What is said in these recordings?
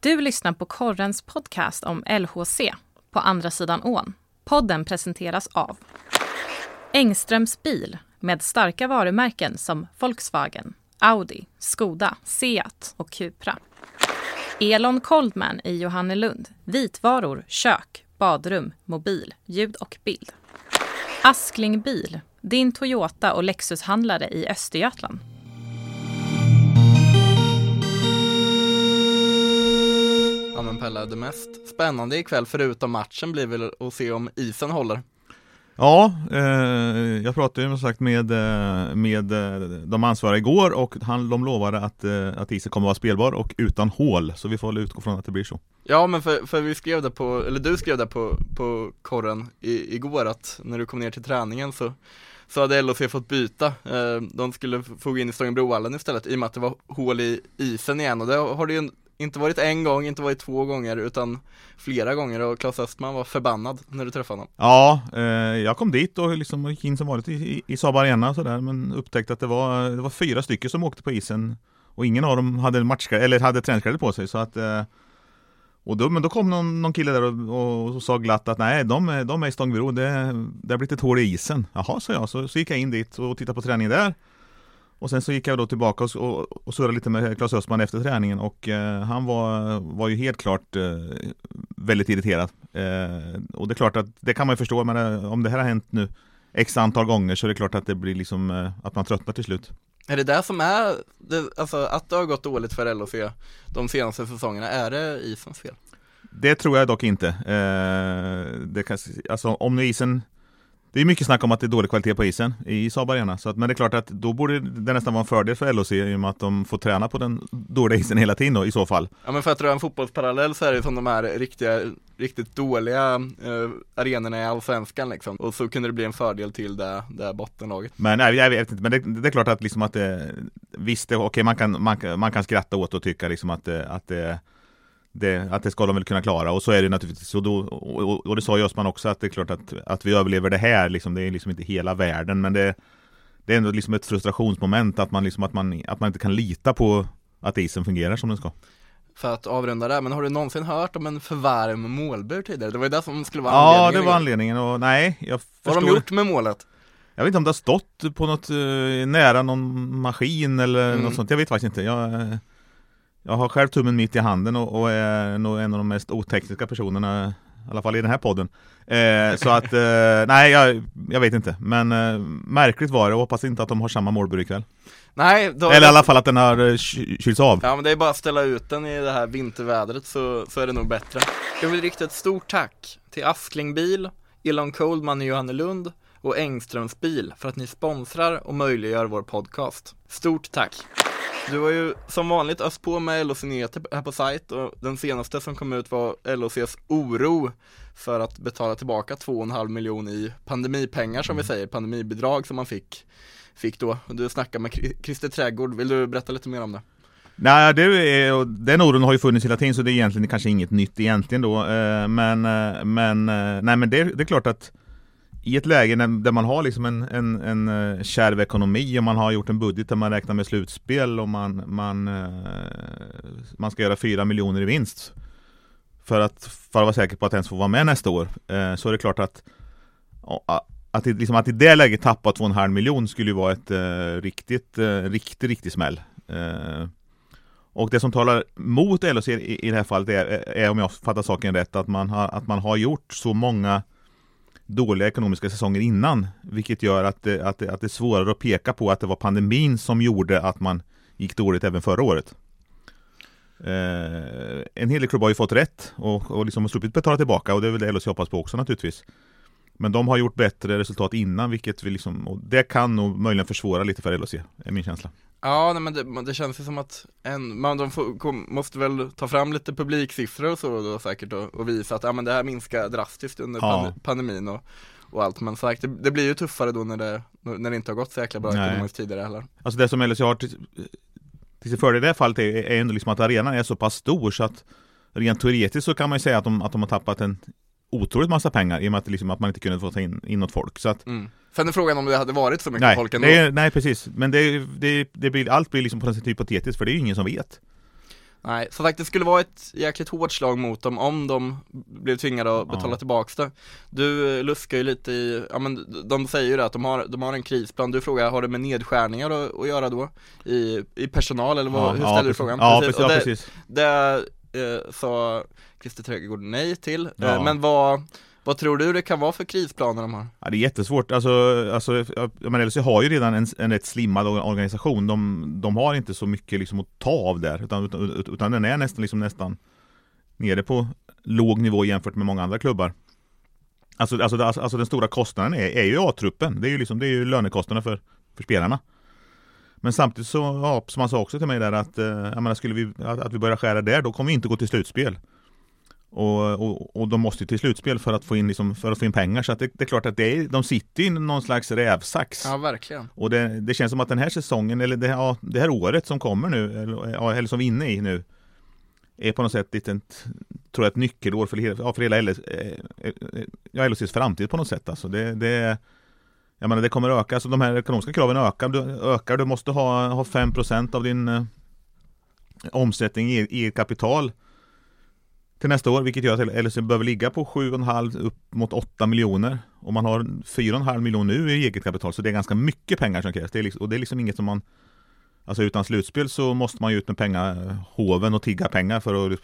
Du lyssnar på Correns podcast om LHC, på andra sidan ån. Podden presenteras av Engströms Bil, med starka varumärken som Volkswagen, Audi, Skoda, Seat och Cupra. Elon Koldman i Johanne Lund, vitvaror, kök, badrum, mobil, ljud och bild. Askling Bil, din Toyota och Lexus-handlare i Östergötland. Ja men Pelle, det mest spännande ikväll förutom matchen blir väl att se om isen håller. Ja, jag pratade ju som sagt med de ansvariga igår och de lovade att isen kommer att vara spelbar och utan hål, så vi får väl utgå från att det blir så. Ja, men för vi skrev det på, eller du skrev det på korren igår att när du kom ner till träningen så hade LHC fått byta. De skulle få gå in i Stångebroallan istället i och med att det var hål i isen igen, och det har det ju inte varit en gång, inte varit två gånger utan flera gånger, och Klas Östman var förbannad när du träffade honom. Ja, jag kom dit och liksom gick in som vanligt i Sabarena och sådär, men upptäckte att det var 4 stycken som åkte på isen och ingen av dem hade hade träningskläder på sig, så att men då kom någon kille där och sa glatt att nej, de är i Stångebro, det har blivit ett hål i isen. Jaha, sa jag, så gick jag in dit och tittade på träningen där. Och sen så gick jag då tillbaka och surrade lite med Klas Östman efter träningen, och han var ju helt klart väldigt irriterad. Och det är klart att det kan man ju förstå, men om det här har hänt nu x antal gånger så är det klart att det blir liksom att man tröttnar till slut. Är det där som är, alltså att det har gått dåligt för LHC de senaste säsongerna, är det isens fel? Det tror jag dock inte. Om nu isen... Det är mycket snack om att det är dålig kvalitet på isen i Saab Arena, så att, men det är klart att då borde det nästan vara en fördel för LHC i och med att de får träna på den dåliga isen hela tiden då, i så fall. Ja, men för att dra en fotbollsparallell så är det som de här riktigt dåliga arenorna i Allsvenskan liksom. Och så kunde det bli en fördel till det bottenlaget. Men nej, jag vet inte, men det är klart att liksom att visst, okej, man kan skratta åt och tycka liksom att det ska de väl kunna klara, och så är det naturligtvis, och det sa Östman också, att det är klart att vi överlever det här liksom, det är liksom inte hela världen, men det är ändå liksom ett frustrationsmoment att man inte kan lita på att isen fungerar som den ska. För att avrunda där, men har du någonsin hört om en för varm målbur tidigare? Det var ju det som skulle vara anledningen. Ja, det var anledningen, och nej, jag förstår. Vad har de gjort med målet? Jag vet inte om det har stått på något nära någon maskin eller något sånt, jag vet faktiskt inte. Jag har själv tummen mitt i handen och är nog en av de mest otekniska personerna, i alla fall i den här podden. Så att, nej, jag vet inte. Men märkligt var det, och hoppas inte att de har samma målbur ikväll. Nej, då... Eller i alla fall att den har kylts av. Ja, men det är bara att ställa ut den i det här vintervädret, så är det nog bättre. Jag vill rikta ett stort tack till Askling Bil, Elon Koldman i Johanne Lund och Engströms Bil för att ni sponsrar och möjliggör vår podcast. Stort tack! Du har ju som vanligt öst på med LHC-nyheter här på sajt, och den senaste som kom ut var LHCs oro för att betala tillbaka 2,5 miljoner i pandemipengar, som vi säger, pandemibidrag som man fick då. Du snackar med Christer Trädgård, vill du berätta lite mer om det? Nej, den oron har ju funnits hela tiden, så det är egentligen kanske inget nytt egentligen då, men det är klart att i ett läge där man har liksom en kärv ekonomi och man har gjort en budget där man räknar med slutspel och man ska göra 4 miljoner i vinst för att vara säker på att ens få vara med nästa år, så är det klart att i det läget tappa 2,5 miljoner skulle ju vara ett riktigt smäll. Och det som talar mot LHC i det här fallet är, om jag fattar saken rätt, att man har gjort så många dåliga ekonomiska säsonger innan, vilket gör att det är svårare att peka på att det var pandemin som gjorde att man gick dåligt även förra året. En hel del klubb har ju fått rätt och liksom har sluppit betala tillbaka, och det är väl det LHC hoppas på också naturligtvis. Men de har gjort bättre resultat innan, vilket vi liksom, och det kan nog möjligen försvåra lite för LHC, är min känsla. Ja, nej, men det känns ju som att måste väl ta fram lite publiksiffror och så då, säkert, och visa att ja, men det här minskar drastiskt under pandemin och allt. Men sagt, det blir ju tuffare då när det inte har gått så jäkla bra ekonomiskt tidigare heller. Alltså det som LHC har till sin fördel i det här fallet är ändå liksom att arenan är så pass stor, så att rent teoretiskt så kan man ju säga att de har tappat en otroligt massa pengar i och med att, liksom, att man inte kunde få ta in något folk. Så att, sen är frågan om det hade varit så mycket folk ändå. Nej, precis. Men allt blir liksom på något sätt hypotetiskt, för det är ju ingen som vet. Nej, som sagt, det skulle vara ett jäkligt hårt slag mot dem om de blev tvingade att betala tillbaka det. Du luskar ju lite i, ja men de säger ju det att de har en krisplan. Du frågar, har det med nedskärningar att göra då? I personal eller vad, hur ställer du frågan? Ja, precis. Ja, precis. Det sa Christer Trädgård nej till. Ja. Men vad tror du det kan vara för krisplaner de har? Ja, det är jättesvårt. Alltså, LHC har ju redan en rätt slimmad organisation. De har inte så mycket liksom att ta av där. Utan den är nästan nere på låg nivå jämfört med många andra klubbar. Alltså den stora kostnaden är ju A-truppen. Det är ju lönekostnaderna för spelarna. Men samtidigt så, som han sa också till mig där, att skulle vi börjar skära där, då kommer vi inte gå till slutspel. Och de måste ju till slutspel för att få in pengar, så att det är klart att de sitter i någon slags rävsax. Ja, verkligen. Och det känns som att den här säsongen, eller det här året som kommer nu, eller som vi är inne i nu, är på något sätt ett nyckelår för hela LHCs framtid på något sätt. Alltså det jag menar, det kommer öka, så alltså, de här ekonomiska kraven ökar. Du måste ha 5% av din omsättning i kapital till nästa år, vilket gör att LHC behöver ligga på 7,5 upp mot 8 miljoner. Och man har 4,5 miljoner nu i eget kapital, så det är ganska mycket pengar som krävs. Och det är liksom inget som man... Alltså utan slutspel så måste man ju ut med pengahoven och tigga pengar för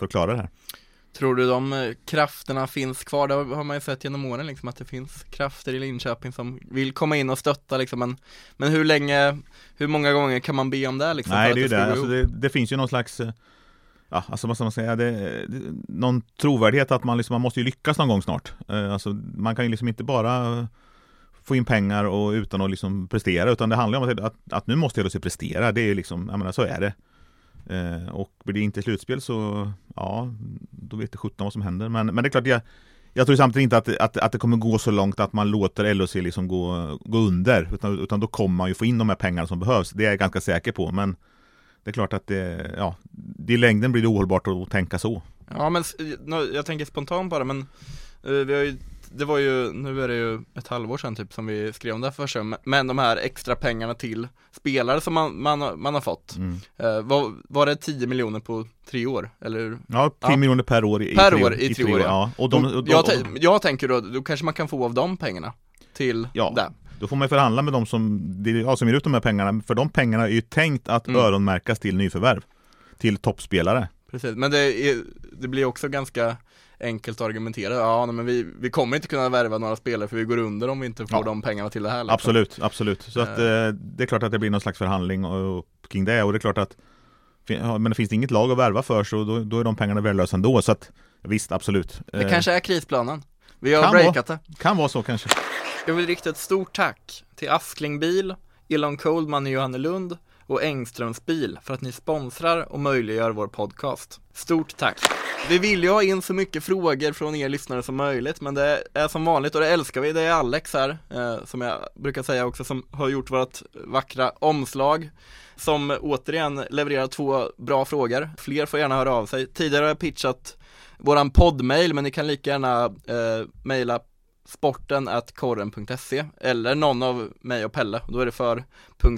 att klara det här. Tror du de krafterna finns kvar? Det har man ju sett genom åren liksom, att det finns krafter i Linköping som vill komma in och stötta liksom. Men hur många gånger kan man be om det liksom? Nej, det är det. Alltså, det finns ju någon slags... Ja, alltså vad ska man säga, någon trovärdighet att man måste ju lyckas någon gång snart. Alltså, man kan ju liksom inte bara få in pengar och utan att liksom prestera, utan det handlar om att nu måste jag se prestera. Det är ju liksom, jag menar, så är det. Och blir det inte slutspel så, ja, då vet det 17 vad som händer. Men det är klart, jag tror samtidigt inte att det kommer gå så långt att man låter LHC liksom gå under, utan då kommer man ju få in de här pengarna som behövs. Det är jag ganska säker på, men det är klart att i längden blir det ohållbart att tänka så. Ja, men jag tänker spontant bara, men nu är det ju ett halvår sedan typ som vi skrev om det här för sig, men de här extra pengarna till spelare som man har fått. Mm. Var det 10 miljoner på 3 år? Eller? Ja, 10 miljoner per år i 3 år. Ja. Jag tänker då kanske man kan få av de pengarna till det. Då får man förhandla med de som ger ut de här pengarna. För de pengarna är ju tänkt att öronmärkas till nyförvärv. Till toppspelare. Precis, men det blir också ganska enkelt att argumentera. Ja, men vi kommer inte kunna värva några spelare för vi går under om vi inte får de pengarna till det här. Liksom. Absolut. Så att, det är klart att det blir någon slags förhandling kring det. Och det är klart att men det finns inget lag att värva för, så då är de pengarna värdelösa ändå. Så att, visst, absolut. Det kanske är krisplanen. Vi har breakat det. Kan vara så kanske. Jag vill rikta ett stort tack till Askling Bil, Elon Koldman och Johanne Lund och Engströms Bil för att ni sponsrar och möjliggör vår podcast. Stort tack! Vi vill ju ha in så mycket frågor från er lyssnare som möjligt, men det är som vanligt, och det älskar vi, det är Alex här, som jag brukar säga också, som har gjort vårt vackra omslag, som återigen levererar 2 bra frågor. Fler får gärna höra av sig. Tidigare har jag pitchat våran poddmail, men ni kan lika gärna mejla sporten@corren.se eller någon av mig och Pelle, då är det för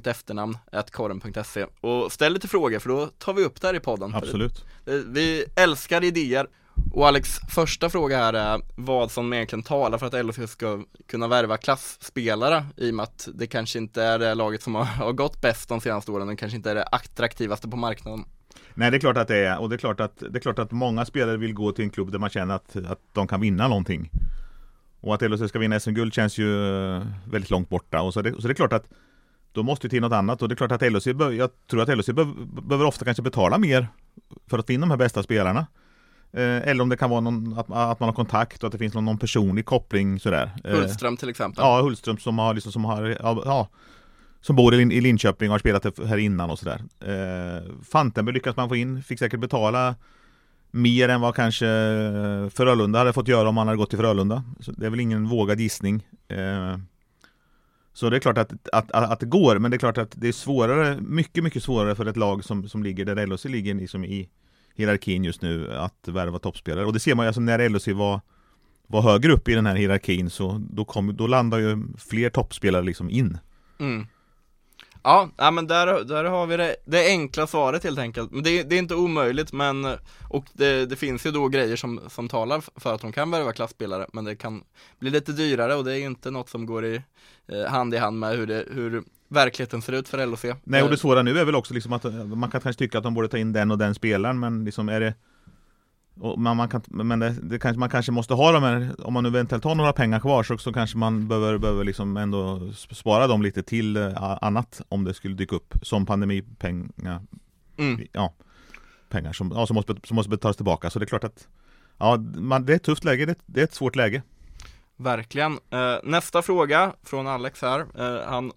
.efternamn@corren.se, och ställ lite frågor för då tar vi upp det här i podden. Absolut. Vi älskar idéer. Och Alex, första fråga här är vad som egentligen talar för att LHC ska kunna värva klassspelare, i och med att det kanske inte är det laget som har gått bäst de senaste åren, och kanske inte är det attraktivaste på marknaden. Nej, det är klart att det är, och det är klart att många spelare vill gå till en klubb där man känner att de kan vinna någonting. Och att LHC ska vinna SM-guld känns ju väldigt långt borta. Och så det är klart att då måste ju till något annat. Och det är klart att jag tror att LHC behöver ofta kanske betala mer för att vinna de här bästa spelarna. Eller om det kan vara någon, att man har kontakt och att det finns någon personlig koppling. Sådär. Hultström till exempel. Ja, Hultström som bor i Linköping och har spelat här innan och sådär. Fantenby lyckas man få in, fick säkert betala mer än vad kanske Frölunda hade fått göra om man hade gått till Frölunda. Så det är väl ingen vågad gissning. Så det är klart att det går, men det är klart att det är svårare, mycket, mycket svårare för ett lag som ligger där LHC ligger liksom i hierarkin just nu att värva toppspelare. Och det ser man ju, alltså, när LHC var högre upp i den här hierarkin, så då landar ju fler toppspelare liksom in. Mm. Ja, men där har vi det enkla svaret helt enkelt. Men det är inte omöjligt, men och det finns ju då grejer som talar för att de kan värva klassspelare, men det kan bli lite dyrare och det är inte något som går i hand i hand med hur verkligheten ser ut för LHC. Nej, och det svåra nu är väl också liksom att man kan kanske tycka att de borde ta in den och den spelaren, men liksom är det och man kanske måste ha dem här, om man eventuellt har några pengar kvar så kanske man behöver liksom ändå spara dem lite till annat om det skulle dyka upp som pandemipengar. Mm. Ja, pengar som måste betalas tillbaka, så det är klart att ja, det är ett tufft läge, det är ett svårt läge. Verkligen. Nästa fråga från Alex här. Han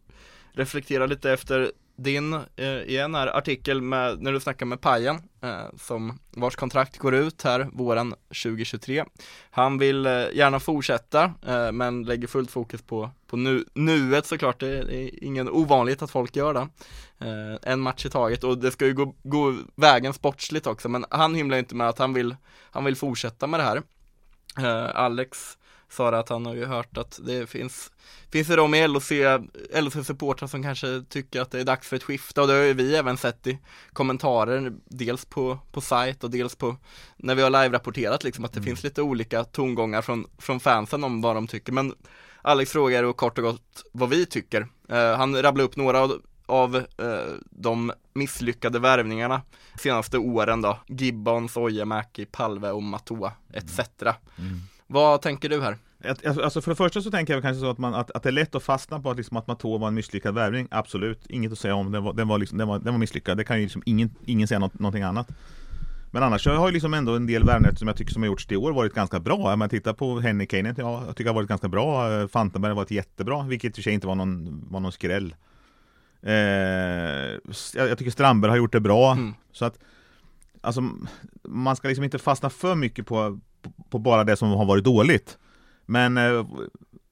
reflekterar lite efter din igen här artikel med, när du snackar med Pajen som vars kontrakt går ut här våren 2023. Han vill gärna fortsätta men lägger fullt fokus på nuet såklart. Det är ingen ovanligt att folk gör det. En match i taget, och det ska ju gå vägen sportsligt också, men han himlar inte med att han vill fortsätta med det här. Alex sa att han har ju hört att det finns det de i LHC-supportrar som kanske tycker att det är dags för ett skifte, och det har ju vi även sett i kommentarer, dels på sajt och dels på när vi har live-rapporterat liksom, att det finns lite olika tongångar från fansen om vad de tycker. Men Alex frågar och kort och gott vad vi tycker. Han rabblar upp några av de misslyckade värvningarna senaste åren då. Gibbons, Ojemäki, Palve och Matoa etc. Mm. Vad tänker du här? Alltså för det första så tänker jag kanske så att det är lätt att fastna på att Matoa var en misslyckad värvning. Absolut, inget att säga om. Den var misslyckad. Det kan ju liksom ingen säga någonting annat. Men annars jag har ju liksom ändå en del värvningar som jag tycker som har gjorts i år varit ganska bra. Om man tittar på Henrikainen, ja, jag tycker har varit ganska bra. Fantenby har varit jättebra, vilket i och för sig inte var någon skräll. Jag tycker Strandberg har gjort det bra. Mm. Så att alltså, man ska liksom inte fastna för mycket på bara det som har varit dåligt. Men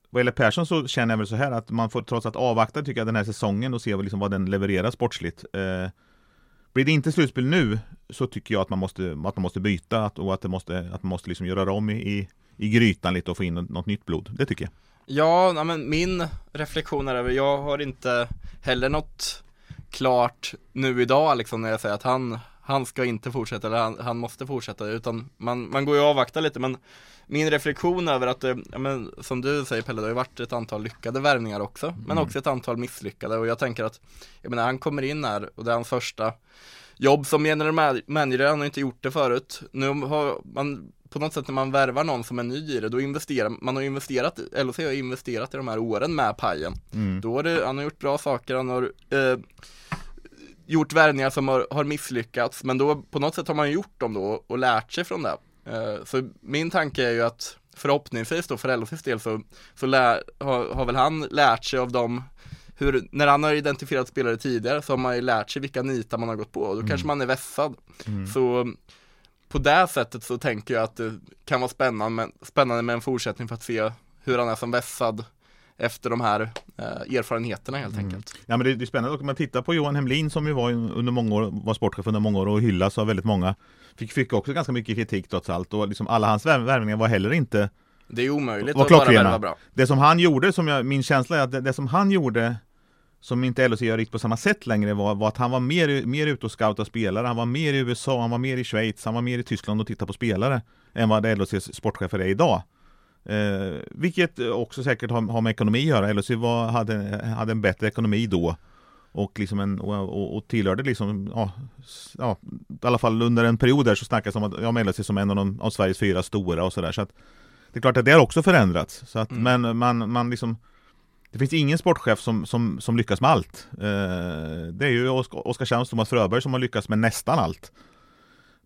vad gäller Persson så känner jag väl så här att man får trots att avvakta tycker jag den här säsongen och se liksom vad den levererar sportsligt. Blir det inte slutspel nu så tycker jag att man måste byta och att man måste liksom göra om i grytan lite och få in något nytt blod. Det tycker jag. Ja, men min reflektion är över, jag har inte heller något klart nu idag liksom när jag säger att han ska inte fortsätta eller han måste fortsätta, utan man går ju och avvaktar lite. Men min reflektion över att ja, men, som du säger Pelle, det har ju varit ett antal lyckade värvningar också, men också ett antal misslyckade, och jag tänker att jag menar, han kommer in här och det är hans första jobb som general manager, han har inte gjort det förut. Nu har man på något sätt, när man värvar någon som är ny i det, då investerar man LHC har investerat i de här åren med Pajen. Då han har gjort bra saker, han har gjort värvningar som har misslyckats, men då på något sätt har man gjort dem då och lärt sig från det. Så min tanke är ju att förhoppningsvis då för LHCs del så har väl han lärt sig av dem, när han har identifierat spelare tidigare så har man ju lärt sig vilka nitar man har gått på, och då kanske man är vässad. Så på det sättet så tänker jag att det kan vara spännande med en fortsättning för att se hur han är som vässad efter de här erfarenheterna helt enkelt. Ja, men det är spännande. Om man tittar på Johan Hemlin som ju var sportchef under många år och hyllas av väldigt många. Fick också ganska mycket kritik trots allt, och liksom alla hans värvningar var heller inte... Det är omöjligt att bara värva bra. Det som han gjorde, min känsla är att det som han gjorde som inte LHC gör riktigt på samma sätt längre var att han var mer ute och scouta spelare. Han var mer i USA, han var mer i Schweiz, han var mer i Tyskland och titta på spelare än vad LHCs sportchefer är idag. Vilket också säkert har med ekonomi att göra. LHC hade en bättre ekonomi då och liksom och tillhörde liksom i alla fall under en period där så snackas om att LHC som en av Sveriges 4 stora och sådär, så att det är klart att det har också förändrats, så att men man liksom, det finns ingen sportchef som lyckas med allt. Det är ju Oskarshamn och Thomas Fröberg som har lyckats med nästan allt.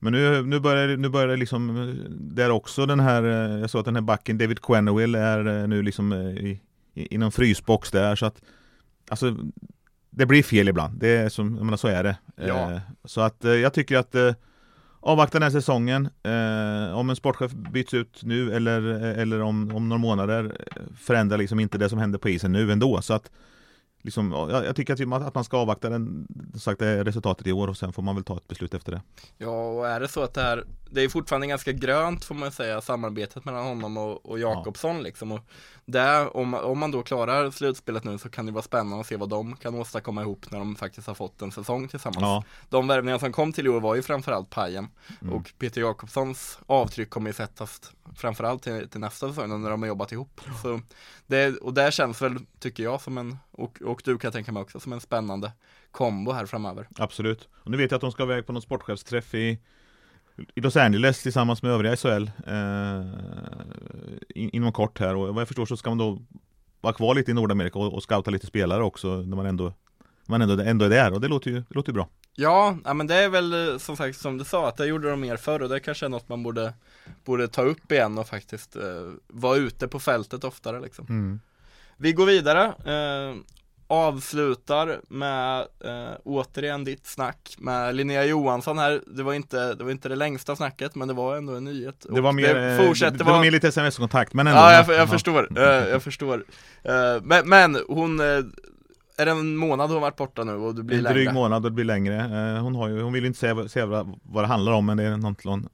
Men nu börjar det liksom, det är också den här, jag såg att den här backen David Quenneville är nu liksom i någon frysbox där, så att alltså det blir fel ibland. Det är som jag menar, så är det. Ja. Så att jag tycker att avvakta den här säsongen, om en sportchef byts ut nu eller om några månader, förändrar liksom inte det som händer på isen nu ändå, så att liksom, jag tycker att man ska avvakta resultatet i år och sen får man väl ta ett beslut efter det. Ja, och är det så att det här det är fortfarande ganska grönt får man säga, samarbetet mellan honom och Jakobsson liksom. Och där, om man då klarar slutspelet nu så kan det vara spännande att se vad de kan åstadkomma ihop när de faktiskt har fått en säsong tillsammans. Ja. De värvningar som kom till år var ju framförallt Pajen och Peter Jakobssons avtryck kommer ju sättas framförallt till nästa säsong när de har jobbat ihop. Ja. Så det, och där känns väl, tycker jag, som en, och du kan tänka mig också, som en spännande kombo här framöver. Absolut. Och nu vet jag att de ska iväg på någon sportchefsträff i Los Angeles tillsammans med övriga SHL inom kort här, och vad jag förstår så ska man då vara kvar lite i Nordamerika och scouta lite spelare också när man ändå är där, och det låter ju bra. Ja, men det är väl som sagt som du sa, att det gjorde de mer förr, och det kanske är något man borde ta upp igen och faktiskt vara ute på fältet oftare liksom. Vi går vidare, avslutar med återigen ditt snack med Linnea Johansson här. Det var inte det längsta snacket, men det var ändå en nyhet. Det var mer, det var mer lite SMS-kontakt, men ändå. Ja, jag förstår. Men hon är det en månad hon har varit borta nu, och det blir längre. En dryg månad och det blir längre. Hon vill inte säga vad det handlar om, men det är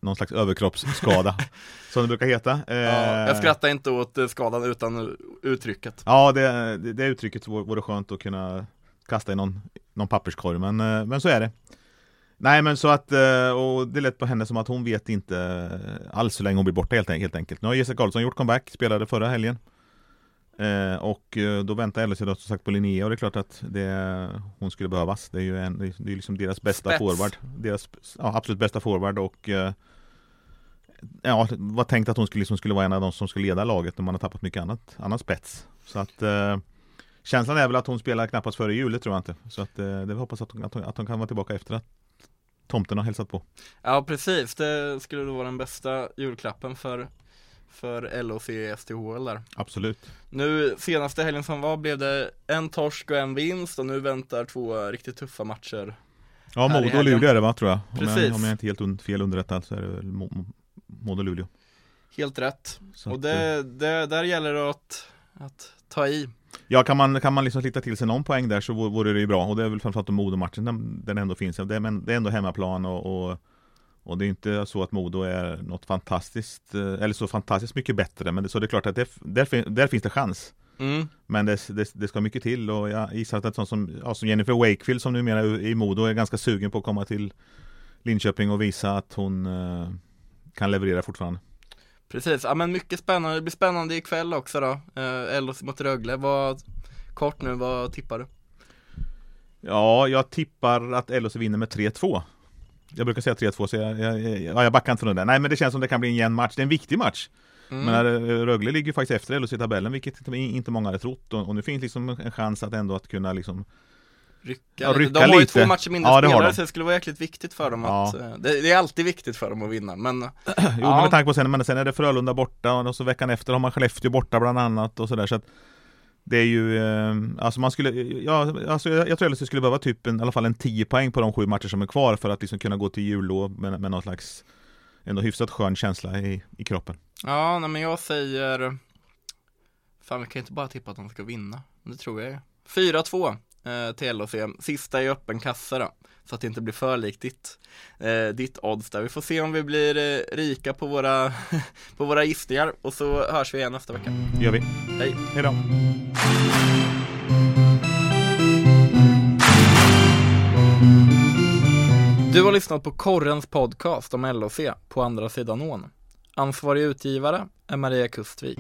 någon slags överkroppsskada som det brukar heta. Jag skrattar inte åt skadan utan uttrycket. Ja, det uttrycket vore skönt att kunna kasta i någon papperskorg, men så är det. Nej, men så att, och det lät på henne som att hon vet inte alls hur länge hon blir borta helt enkelt. Nu har Jessica Karlsson gjort comeback, spelade förra helgen. Och då väntar LHC då som sagt på Linnea, och det är klart att hon skulle behövas. Det är ju det är liksom deras bästa forward, absolut bästa forward, och var tänkt att hon skulle vara en av de som skulle leda laget när man har tappat mycket annan spets. Så att känslan är väl att hon spelar knappast före jul, tror jag inte. Så att det hoppas att hon kan vara tillbaka efter att tomten har hälsat på. Ja, precis. Det skulle då vara den bästa julklappen för LHC STHL där. Absolut. Nu senaste helgen som var blev det en torsk och en vinst, och nu väntar två riktigt tuffa matcher. Ja, Modo och Luleå är det, va, tror jag. Om jag inte helt fel underrättad så är det Modo och Luleå. Helt rätt. Så och det där gäller det att ta i. Ja, kan man liksom hitta till sig någon poäng där så vore det ju bra, och det är väl framförallt Modo-matchen den ändå finns. Det är ändå hemmaplan och det är inte så att Modo är något fantastiskt, eller så fantastiskt mycket bättre, men så det är klart att där finns det chans. Men det ska mycket till, och jag gissar att sånt som Jennifer Wakefield, som numera i Modo, är ganska sugen på att komma till Linköping och visa att hon kan leverera fortfarande. Precis, ja, men mycket spännande. Det blir spännande ikväll också då. Ellos mot Rögle. Vad tippar du? Ja, jag tippar att Ellos vinner med 3-2. Jag brukar säga 3-2, så jag backar inte från det. Nej, men det känns som det kan bli en jämn match. Det är en viktig match. Men Rögle ligger ju faktiskt efter LHC i tabellen, vilket inte många hade trott. Och nu finns liksom en chans att ändå att kunna liksom rycka de har ju lite. Två matcher mindre spelare, så det skulle vara jäkligt viktigt för dem att, det är alltid viktigt för dem att vinna. Men men med tanke på sen är det Frölunda borta, och så veckan efter har man Skellefteå borta bland annat och sådär, så att det är ju, alltså man skulle, jag tror att det skulle behöva typ i alla fall en 10 poäng på de 7 matcher som är kvar för att liksom kunna gå till jullov med någon slags ändå hyfsat skön känsla i kroppen. Ja, nej, men jag säger, fan, vi kan inte bara tippa att de ska vinna. Det tror jag ju. 4-2 till LHC. Sista i öppen kassa då, så att det inte blir för likt ditt odds där. Vi får se om vi blir rika på våra gissningar, och så hörs vi igen nästa vecka. Det gör vi. Hej. Hej då. Du har lyssnat på Correns podcast om LHC på andra sidan ån. Ansvarig utgivare är Maria Kustvik.